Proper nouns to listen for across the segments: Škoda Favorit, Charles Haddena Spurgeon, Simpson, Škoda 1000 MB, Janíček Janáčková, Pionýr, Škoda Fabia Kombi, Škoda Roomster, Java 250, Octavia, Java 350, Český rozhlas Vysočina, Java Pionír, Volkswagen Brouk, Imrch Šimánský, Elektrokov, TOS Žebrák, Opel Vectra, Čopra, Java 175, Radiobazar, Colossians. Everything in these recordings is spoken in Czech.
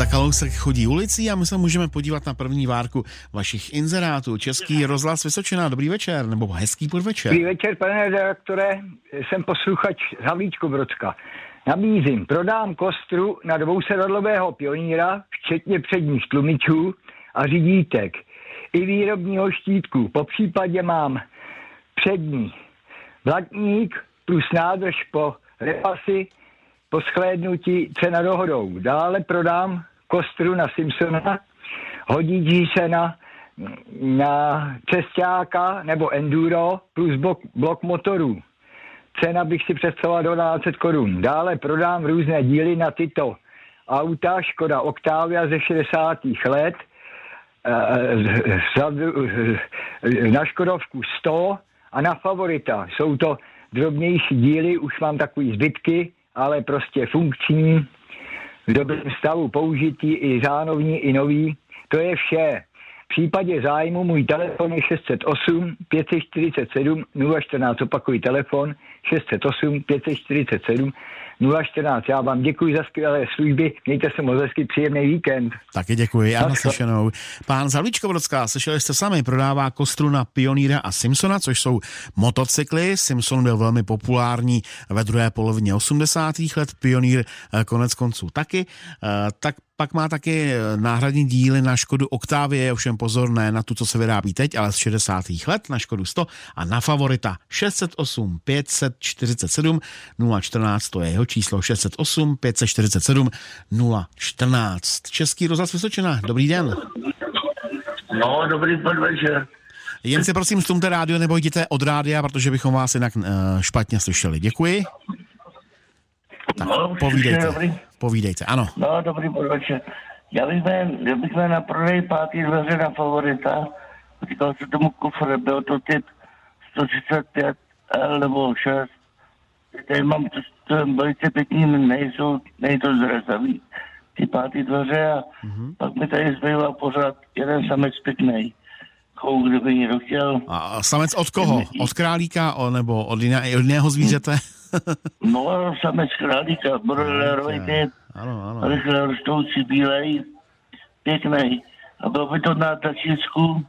Za Kalousek chodí ulicí a my se můžeme podívat na první várku vašich inzerátů. Český rozhlas Vysočina, dobrý večer, nebo hezký podvečer. Dobrý večer, pane redaktore, jsem posluchač z Havlíčkobrodska. Nabízím, prodám kostru na dvousedadlového Pionýra, včetně předních tlumičů a řídítek, i výrobního štítku. Po případě mám přední blatník plus nádrž po repasy, po shlédnutí cena dohodou. Dále prodám kostru na Simpsona, hodí se na cestáka nebo enduro plus blok motorů. Cena bych si představila do 1200 korun. Dále prodám různé díly na tyto auta, Škoda Octavia ze 60. let, na Škodovku 100 a na Favorita. Jsou to drobnější díly, už mám takový zbytky, ale prostě funkční, v dobrém stavu použití, i zánovní, i nový. To je vše. V případě zájmu můj telefon je 608 547 014, opakuji telefon 608 547 014. Já vám děkuji za skvělé služby, mějte se moc hezky, příjemný víkend. Taky děkuji, já naslyšenou. Pán Zavlíčkovrodská, slyšeli jste sami, prodává kostru na Pionýra a Simpsona, což jsou motocykly. Simpson byl velmi populární ve druhé polovině 80. let, Pionýr konec konců taky. Tak pak má taky náhradní díly na Škodu Octavie, ovšem pozor, ne na tu, co se vyrábí teď, ale z 60. let, na Škodu 100 a na Favorita 608 547 014, to je jeho číslo 608 547 014. Český rozhlas Vysočina, dobrý den. No, dobrý podvečer. Jen si prosím stumte rádio, nebo jděte od rádia, protože bychom vás jinak špatně slyšeli. Děkuji. Tak, no, povídejte, ano. No, dobrý podvečer. Já bych měl na prodej pátý dveře na Favorita, říkal se tomu kufr, byl to typ 135 L nebo 6. Tady mám velice pěkný, nejsou zrazavý ty pátý dveře a pak mi tady zbývá pořád jeden samec pěkný. Kdo by někdo chtěl. A samec od koho? Od králíka nebo od jiného zvířete? No, samec králíka, brojlerový typ, rychle rostoucí, bílej, pěkný. A bylo by to na tačísku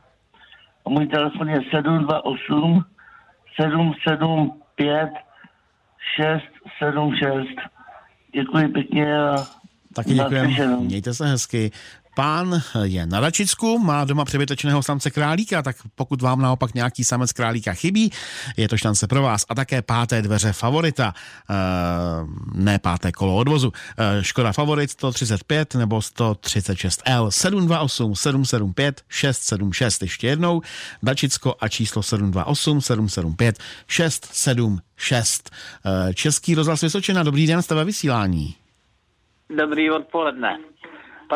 a můj telefon je 728 775 676. Děkuji pěkně a taky děkujeme. Mějte se hezky. Pán je na Račicku, má doma přebytečného samce králíka, tak pokud vám naopak nějaký samec králíka chybí, je to šance pro vás. A také páté dveře Favorita, ne páté kolo odvozu. Škoda Favorit 135 nebo 136L, 728 775 676, ještě jednou, Račicko a číslo 728 775 676. Český rozhlas Vysočina, dobrý den, jste ve vysílání. Dobrý odpoledne.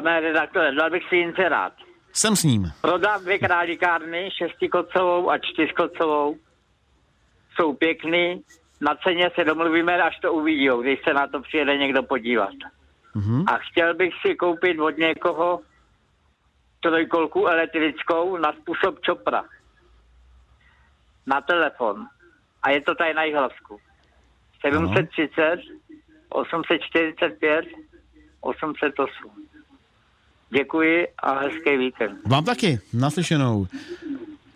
Pane redaktore, dal bych si inzerát. Jsem s ním. Prodám dvě králíkárny, 6kocovou a 4kocovou. Jsou pěkný. Na ceně se domluvíme, až to uvidíou, když se na to přijede někdo podívat. Mm-hmm. A chtěl bych si koupit od někoho trojkolku elektrickou na způsob Čopra. Na telefon. A je to tady na Jihlavsku. 730, 845, 808. Děkuji a hezký víkend. Vám taky, naslyšenou.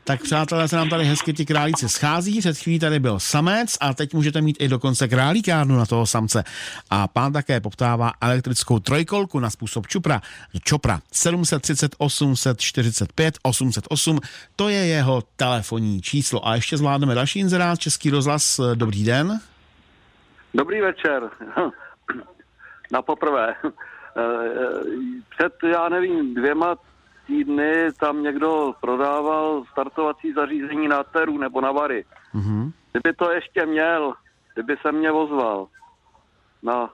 Tak přátelé, se nám tady hezky ti králíci schází, před chvílí tady byl samec a teď můžete mít i dokonce králíkárnu na toho samce. A pán také poptává elektrickou trojkolku na způsob Čopra 730 845 808, to je jeho telefonní číslo. A ještě zvládneme další inzerát, Český rozhlas, dobrý den. Dobrý večer, na poprvé. Před, já nevím, 2 týdny tam někdo prodával startovací zařízení na teru nebo na vary. Mm-hmm. Kdyby to ještě měl, kdyby se mě ozval na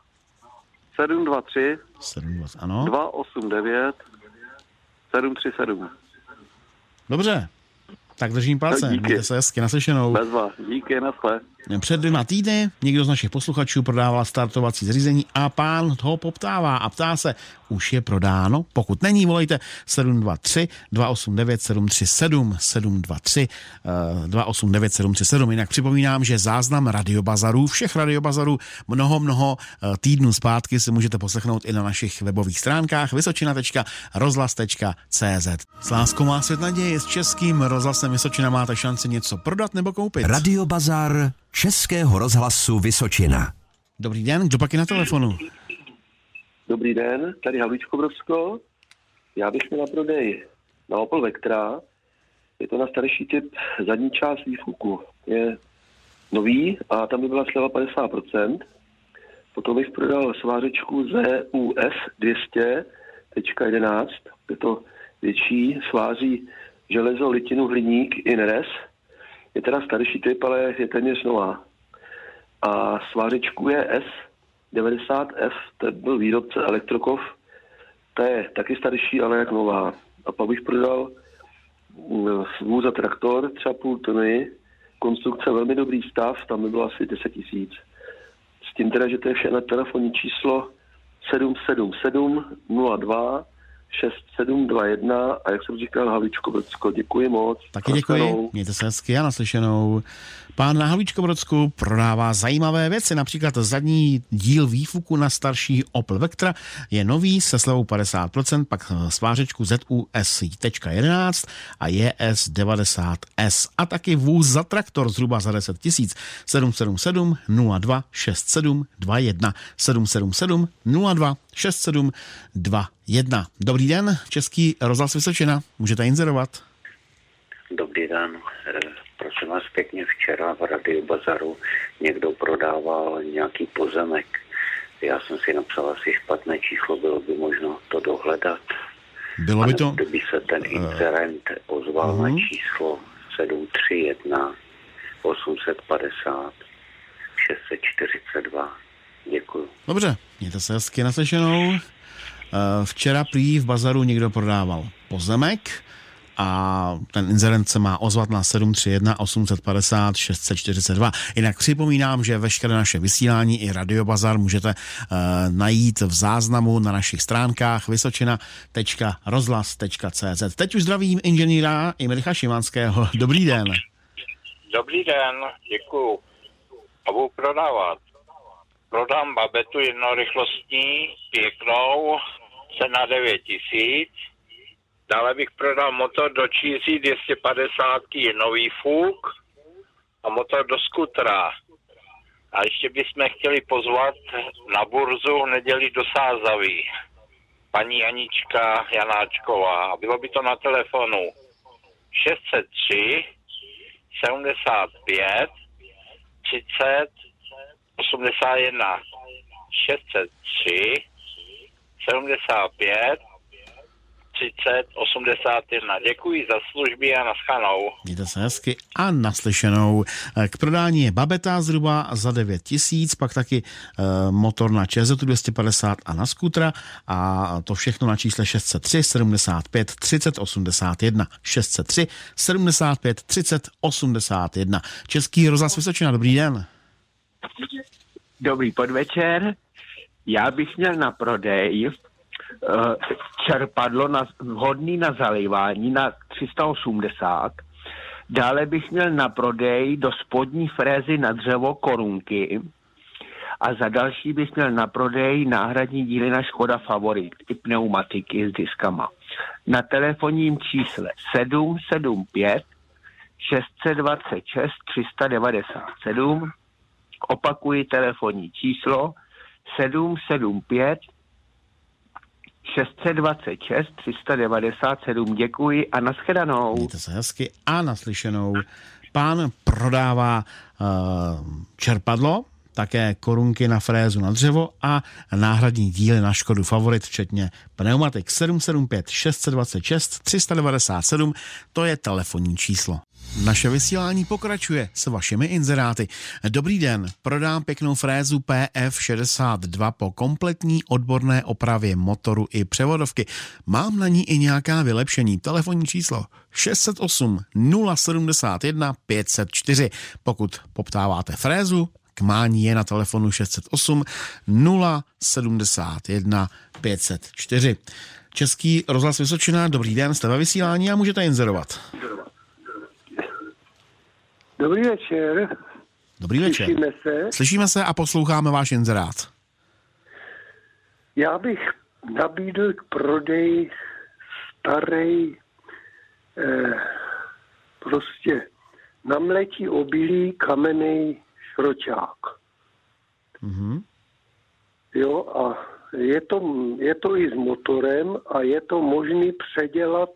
723 289 737. Dobře, tak držím palce. Díky. Mějte se hezky, naslyšenou. Bez vás, díky, naschle. Před 2 týdny někdo z našich posluchačů prodával startovací zřízení a pán ho poptává a ptá se, už je prodáno? Pokud není, volejte 723 289 737 723 289 737. Jinak připomínám, že záznam Radiobazarů, všech Radiobazarů, mnoho týdnů zpátky si můžete poslechnout i na našich webových stránkách vysočina.rozhlas.cz. S láskou má svět naději, s Českým rozhlasem Vysočina máte šanci něco prodat nebo koupit. Radiobazar Českého rozhlasu Vysočina. Dobrý den, kdo pak je na telefonu? Dobrý den, tady Havlíčko Brovsko. Já bych měl na prodej na Opel Vectra. Je to na starší typ, zadní část výfuku. Je nový a tam by byla sleva 50%. Potom bych prodal svářečku ZUS 200.11. Je to větší, sváří železo, litinu, hliník, Inres. Je teda starší typ, ale je téměř nová. A svářečku je S90F, to byl výrobce Elektrokov. To je taky starší, ale jak nová. A pak bych prodal vůz a traktor, třeba 0,5 tony. Konstrukce velmi dobrý stav, tam by bylo asi 10 000. S tím teda, že to je vše na telefonní číslo 777 02 6721, a jak jsem říkal, Havlíčko-Brodsko. Děkuji moc. Taky děkuji, mějte se hezky a naslyšenou. Pán na Havlíčko-Brodsku prodává zajímavé věci, například zadní díl výfuku na starší Opel Vectra je nový se slevou 50%, pak svářečku ZUS.11 a JS90S a taky vůz za traktor zhruba za 10 000. 777 02 67 21 777 02 67 21. Dobrý den, Český rozhlas Vysočina, můžete inzerovat. Dobrý den, prosím vás pěkně, včera v Radiobazaru někdo prodával nějaký pozemek. Já jsem si napsal asi špatné číslo, bylo by možno to dohledat. Bylo by to? Kdyby se ten inzerent ozval na číslo 731 850 642. Děkuju. Dobře, mějte se hezky, naslyšenou. Včera prý v bazaru někdo prodával pozemek a ten inzerent se má ozvat na 731 850 642. Jinak připomínám, že veškeré naše vysílání i Radiobazar můžete najít v záznamu na našich stránkách vysocina.rozhlas.cz. Teď už zdravím inženýra Imrcha Šimánského. Dobrý den. Dobrý den, děkuju. A budu prodávat. Prodám babetu jednorychlostní, pěknou, cena 9 000. Dále bych prodal motor do ČZ 250, nový fuk a motor do skutra. A ještě bychom chtěli pozvat na burzu v neděli do Sázavy paní Janíčka Janáčková. A bylo by to na telefonu 603 75 30 81 603 75 30 81. Děkuji za služby a naschánou. Mějte se hezky a naslyšenou. K prodání je babeta zhruba za 9 000, pak taky motor na ČZ 250 a na skutra, a to všechno na čísle 603 75 30 81. 603 75 30 81. Český rozhlas Vysočina, dobrý den. Dobrý podvečer. Já bych měl na prodej čerpadlo vhodný na zalivání na 380. Dále bych měl na prodej do spodní frézy na dřevo korunky. A za další bych měl na prodej náhradní díly na Škoda Favorit i pneumatiky s diskama. Na telefonním čísle 775 626 397. Opakuji telefonní číslo 775 626 397. Děkuji a nashledanou. Mějte se hezky a naslyšenou. Pán prodává čerpadlo, také korunky na frézu na dřevo a náhradní díly na Škodu Favorit, včetně pneumatik. 775 626 397, to je telefonní číslo. Naše vysílání pokračuje s vašimi inzeráty. Dobrý den, prodám pěknou frézu PF62 po kompletní odborné opravě motoru i převodovky. Mám na ní i nějaká vylepšení. Telefonní číslo 608 071 504. Pokud poptáváte frézu, k mání je na telefonu 608 071 504. Český rozhlas Vysočina, dobrý den, jste ve vysílání a můžete inzerovat. Dobrý večer. Dobrý večer. Slyšíme se a posloucháme váš inzerát. Já bych nabídl k prodeji starý prostě namletí obilí kamenný šroťák. Mm-hmm. Jo, a je to i s motorem a je to možný předělat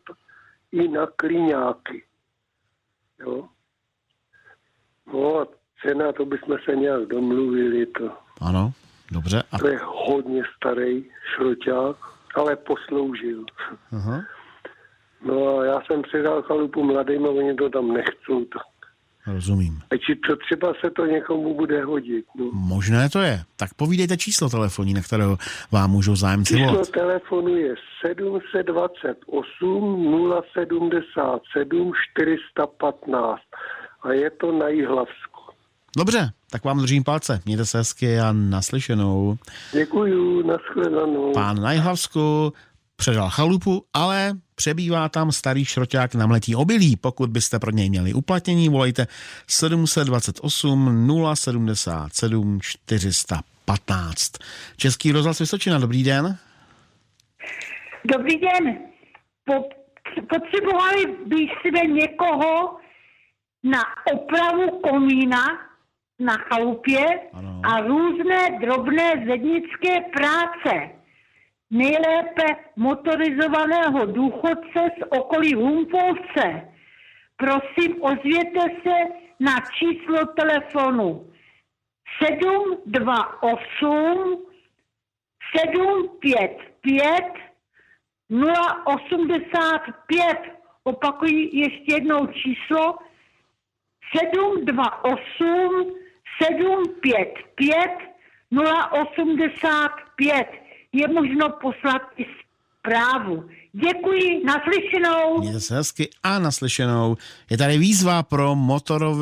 i na kliňáky. Jo. No a cena, to bychom se nějak domluvili. To. Ano, dobře. A... to je hodně starý šroťák, ale posloužil. Aha. No a já jsem předal chalupu mladým a oni to tam nechcou. Tak. Rozumím. A či to třeba se to někomu bude hodit. No. Možné to je. Tak povídejte číslo telefonní, na kterého vám můžou zájemci volat. Číslo telefonu je 728 077 415. A je to na Jihlavsku. Dobře, tak vám držím palce. Mějte se hezky a naslyšenou. Děkuju, nashledanou. Pán na Jihlavsku předal chalupu, ale přebývá tam starý šroťák namletí obilí. Pokud byste pro něj měli uplatnění, volejte 728 077 415. Český rozhlas Vysočina, dobrý den. Dobrý den. Potřebovali byste někoho na opravu komína na chalupě, ano, a různé drobné zednické práce. Nejlépe motorizovaného důchodce z okolí Humpolce. Prosím, ozvěte se na číslo telefonu 728 755 085. Opakuji ještě jednou číslo 728 755 085. Je možno poslat i zprávu. Děkuji, naslyšenou. Mějte se hezky a naslyšenou. Je tady výzva pro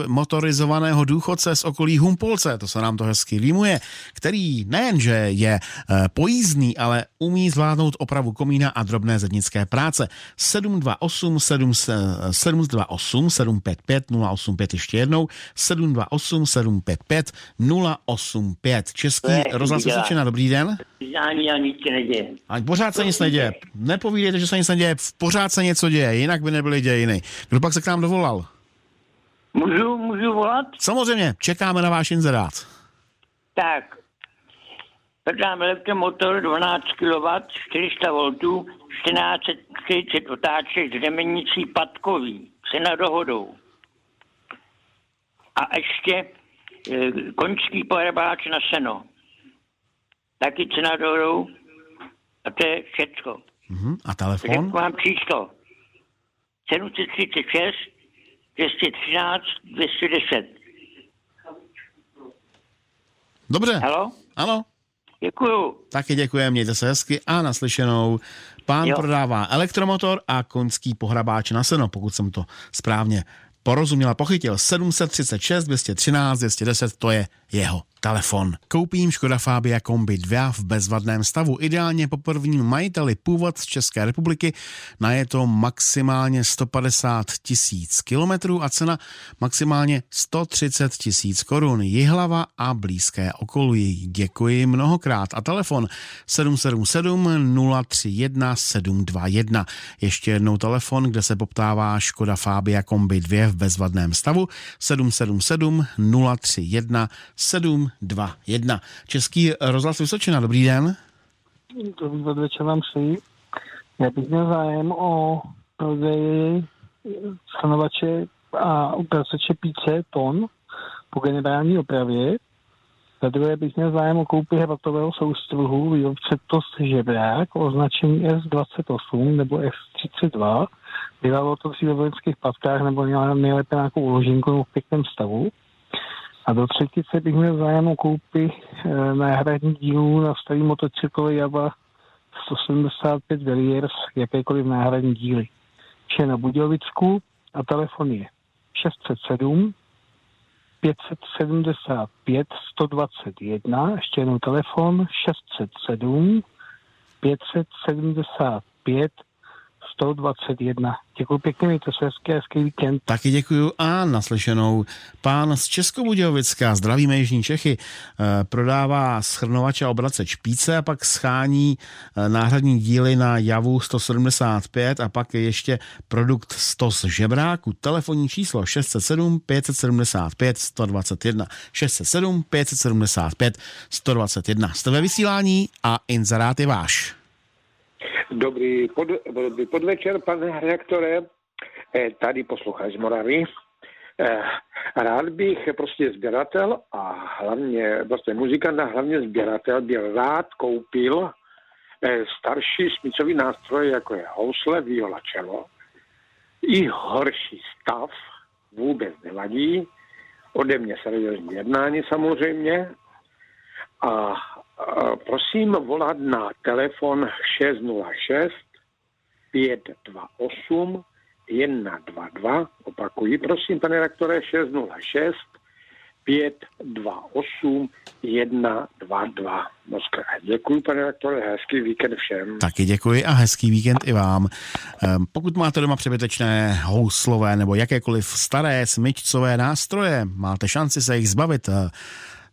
motorizovaného důchodce z okolí Humpolce, to se nám to hezky rýmuje, který nejenže je pojízdný, ale umí zvládnout opravu komína a drobné zednické práce. 728 755 085 ještě jednou. 728 755 085. Český rozhlas Vysočina, dobrý den. Ani a nic se neděje. Ani pořád se nic neděje. Nepovídejte, že se nic neděje, pořád se něco děje, jinak by nebyly dějiny. Kdo pak se k nám dovolal? Můžu volat? Samozřejmě, čekáme na váš inzerát. Tak, prodám elektromotor 12 kW, 400 V, 1440 otáček s řemenicí patkový, cena dohodou. A ještě koňský pohrebáč na seno. Taky cena dohodou. A to je všecko. Uhum. A telefon? Řeknu vám číslo. 736 213 210. Dobře. Halo? Ano. Děkuju. Taky děkujem, mějte se hezky a naslyšenou. Pán prodává elektromotor a konský pohrabáč na seno, pokud jsem to správně porozuměl a pochytil. 736 213 210, to je jeho telefon. Koupím Škoda Fabia Kombi 2 v bezvadném stavu, ideálně po prvním majiteli, původ z České republiky, na je to maximálně 150 000 kilometrů a cena maximálně 130 000 korun. Jihlava a blízké okolí. Děkuji mnohokrát. A telefon 777 031 721. Ještě jednou telefon, kde se poptává Škoda Fabia Kombi 2 v bezvadném stavu. 777 031 721. Český rozhlas Vysočina, dobrý den. Dobrý večer vám přeji. Já bych měl zájem o prodeji stanovače a upracoče píce ton po generální opravě. Za druhé bych měl zájem o koupi hratového soustruhu výrobce TOS Žebrák označení S28 nebo S32 Bývalo to v vojenských papkách nebo nejlépe nějakou uložinku v pěkném stavu. A do třetice bych měl zájem o koupi náhradních dílů na starý motocyklové Java 175 Veliers, jakékoliv náhradní díly. Vše na Budějovicku a telefon je 607 575 121, ještě jednou telefon 607 575 121. Děkuji pěkně, mějte se hezky, hezký víkend. Taky děkuju a naslyšenou. Pán z Českobudějovicka, zdravíme jižní Čechy, prodává schrnovače a obrace špice a pak schání náhradní díly na Javu 175 a pak je ještě produkt TOS Žebráku. Telefonní číslo 607 575 121. 607 575 121. Jste ve vysílání a inzerát je váš. Dobrý podvečer, pane rektore, tady posluchač z Moravy. Rád bych prostě sběratel a hlavně vlastně muzikant a hlavně sběratel by rád koupil starší smycový nástroje, jako je housle, viola, cello. I horší stav vůbec nevadí. Ode mě seriózní jednání samozřejmě. A prosím volat na telefon 606 528 122. Opakuji, prosím, pane rektore, 606 528 122. Moc krát děkuji, pane rektore, hezký víkend všem. Taky děkuji a hezký víkend i vám. Pokud máte doma přebytečné houslové nebo jakékoliv staré smyčcové nástroje, máte šanci se jich zbavit.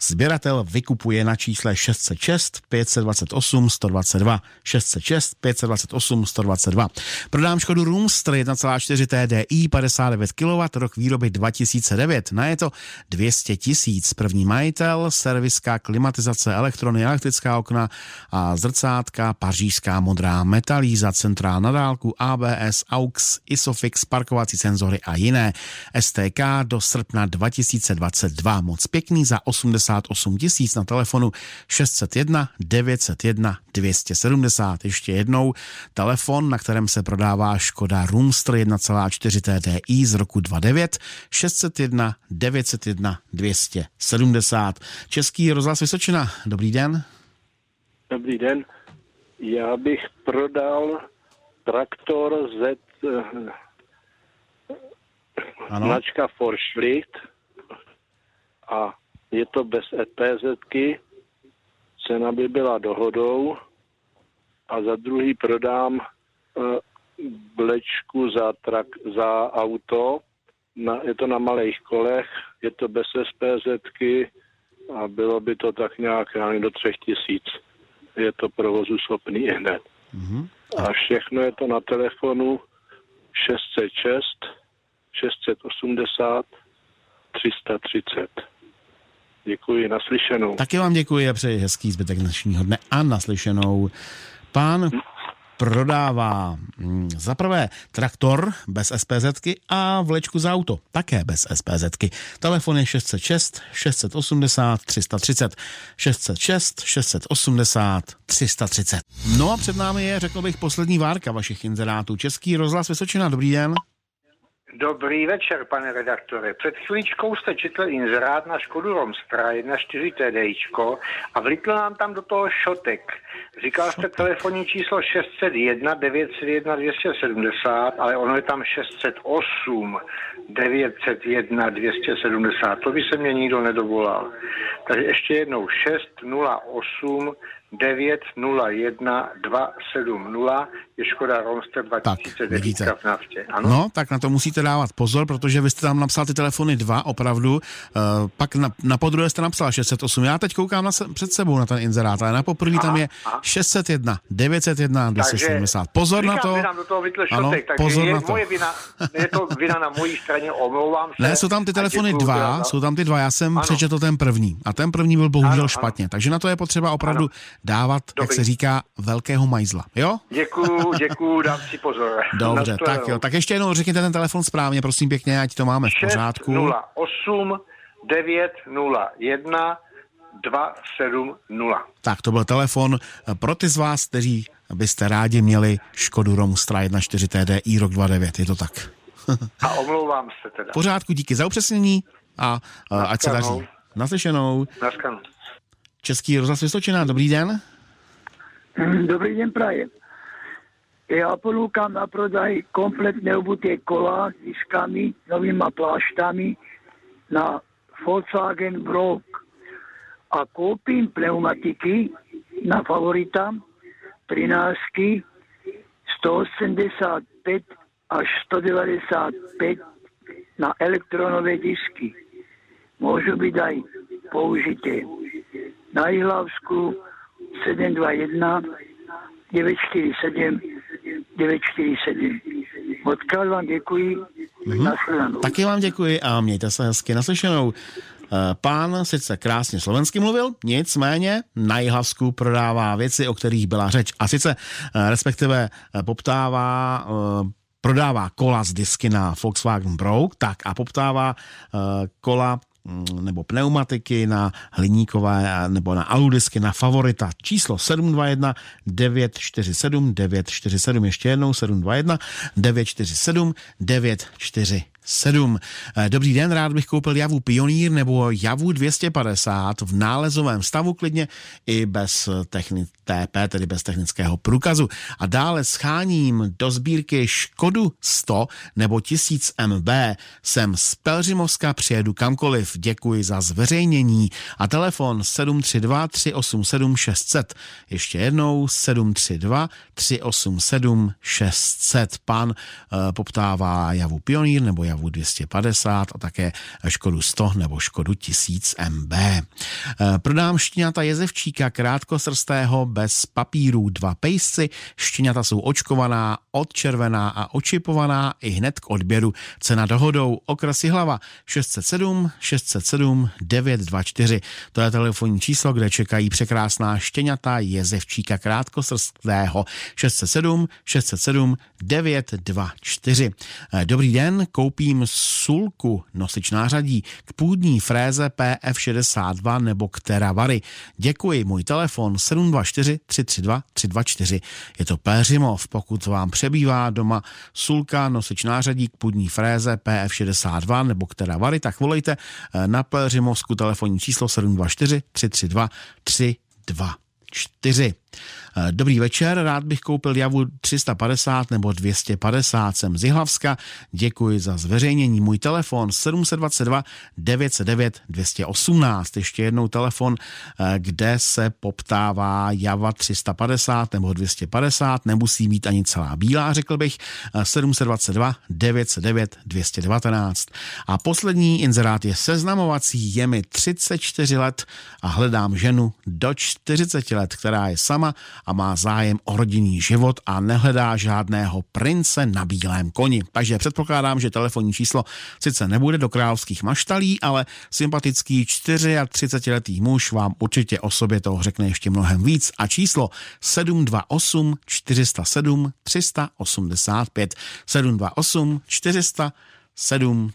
Sběratel vykupuje na čísle 606 528 122. 606 528 122. Prodám Škodu Roomster 1,4 TDI 59 kW, rok výroby 2009. Na je to 200 000. První majitel, serviská klimatizace, elektrony, elektrická okna a zrcátka, pařížská modrá metalíza, centrál na dálku, ABS, AUX, ISOFIX, parkovací senzory a jiné. STK do srpna 2022. Moc pěkný za 88 000 na telefonu 601 901 270. Ještě jednou telefon, na kterém se prodává Škoda Roomster 1,4 TDI z roku 2009 601 901 270. Český rozhlas Vysočina. Dobrý den. Dobrý den. Já bych prodal traktor Z značka Forschlicht a je to bez EPZ-ky, cena by byla dohodou a za druhý prodám vlečku za auto, je to na malých kolech, je to bez SPZ-ky a bylo by to tak nějak do 3000. Je to provozu schopný i hned. Mm-hmm. A všechno je to na telefonu 606 680 330. Děkuji, naslyšenou. Taky vám děkuji a přeji hezký zbytek dnešního dne a naslyšenou. Pán prodává za prvé traktor bez SPZ-ky a vlečku za auto také bez SPZ-ky. Telefon je 606 680 330. 606 680 330. No a před námi je, řekl bych, poslední várka vašich inzerátů. Český rozhlas Vysočina, dobrý den. Dobrý večer, pane redaktore. Před chvíličkou jste četl inzerát na Škodu Roomstera 1,4 TDIčko a vlítl nám tam do toho šotek. Říkal jste telefonní číslo 601 901 270, ale ono je tam 608 901 270. To by se mě nikdo nedovolal. Takže ještě jednou 608 901 270 je Škoda Roomster 2009 v naftě. Ano? No, tak na to musíte dávat pozor, protože vy jste tam napsal ty telefony dva, opravdu. Pak na podruhé jste napsal 608. Já teď koukám před sebou na ten inzerát, ale na poprvé tam je 601, 901, 270. Pozor na to. Ano, pozor na to. Moje vina, je to vina na mojí straně, omlouvám se. Ne, jsou tam ty telefony dva, jsou tam ty dva. Já jsem přečetl ten první. A ten první byl bohužel špatně. Takže na to je potřeba opravdu dávat, dobrý, jak se říká, velkého majzla, jo? Děkuju, dám si pozor. Dobře, tak jo, tak ještě jednou řekněte ten telefon správně, prosím pěkně, ať to máme v pořádku. 608 901 270. Tak to byl telefon pro ty z vás, kteří byste rádi měli Škodu Roomstra 1.4 TDI rok 2009, je to tak? A omlouvám se teda. V pořádku, díky za upřesnění a ať se daří. Naslyšenou. Naschledanou. Český rozhlas Vysočina, dobrý den. Dobrý den, prajem. Já ponúkam na prodaj kompletné obutie kola s diskami, novýma pláštami na Volkswagen Brouk a koupím pneumatiky na Favorita 13, 185 až 195 na elektronové disky. Môžu byť aj použité. Na Jihlavsku 721 947 947. Odkud vám děkuji. Naslyšenou. Taky vám děkuji a mějte se hezky, naslyšenou. Pán sice krásně slovensky mluvil, nicméně na Jihlavsku prodává věci, o kterých byla řeč. A sice respektive poptává, prodává kola z disky na Volkswagen Brouk, tak a poptává kola nebo pneumatiky na hliníkové nebo na aludisky na Favorita číslo 721 947 947, ještě jednou 721 947 947. Dobrý den, rád bych koupil Javu Pionír nebo Javu 250 v nálezovém stavu klidně i bez TP, tedy bez technického průkazu. A dále scháním do sbírky Škodu 100 nebo 1000 MB. Jsem z Pelřimovska, přijedu kamkoliv. Děkuji za zveřejnění. A telefon 732 387 600. Ještě jednou 732 387 600. Pan poptává Javu Pionýr nebo Javu 250 a také Škodu 100 nebo Škodu 1000 MB. Prodám štěňata jezevčíka krátkosrstého bez papírů, 2 pejsci. Štěňata jsou očkovaná, odčervená a očipovaná i hned k odběru. Cena dohodou. Okres Jihlava 607 607 924. To je telefonní číslo, kde čekají překrásná štěňata jezevčíka krátkosrstného 607 607 924. Dobrý den, koupím sulku nosič nářadí k půdní fréze PF62 nebo k teravary. Děkuji, můj telefon 724 332 324. Je to Pelřimov. Pokud vám přebývá doma sulka nosič nářadí k půdní fréze PF62 nebo k teravary, tak volejte na Pelřimovsku telefonní číslo 724 332 324. Dobrý večer, rád bych koupil Javu 350 nebo 250, jsem z Jihlavska, děkuji za zveřejnění, můj telefon 722 909 218, ještě jednou telefon, kde se poptává Java 350 nebo 250, nemusí být ani celá bílá, řekl bych, 722 909 219. A poslední inzerát je seznamovací, je mi 34 let a hledám ženu do 40 let, která je sama a má zájem o rodinný život a nehledá žádného prince na bílém koni. Takže předpokládám, že telefonní číslo sice nebude do královských maštalí, ale sympatický 34-letý muž vám určitě o sobě toho řekne ještě mnohem víc. A číslo 728 407 385 728 407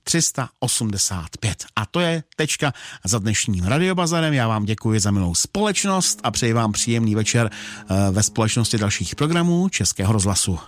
385. A to je tečka za dnešním Radiobazarem. Já vám děkuji za milou společnost a přeji vám příjemný večer ve společnosti dalších programů Českého rozhlasu.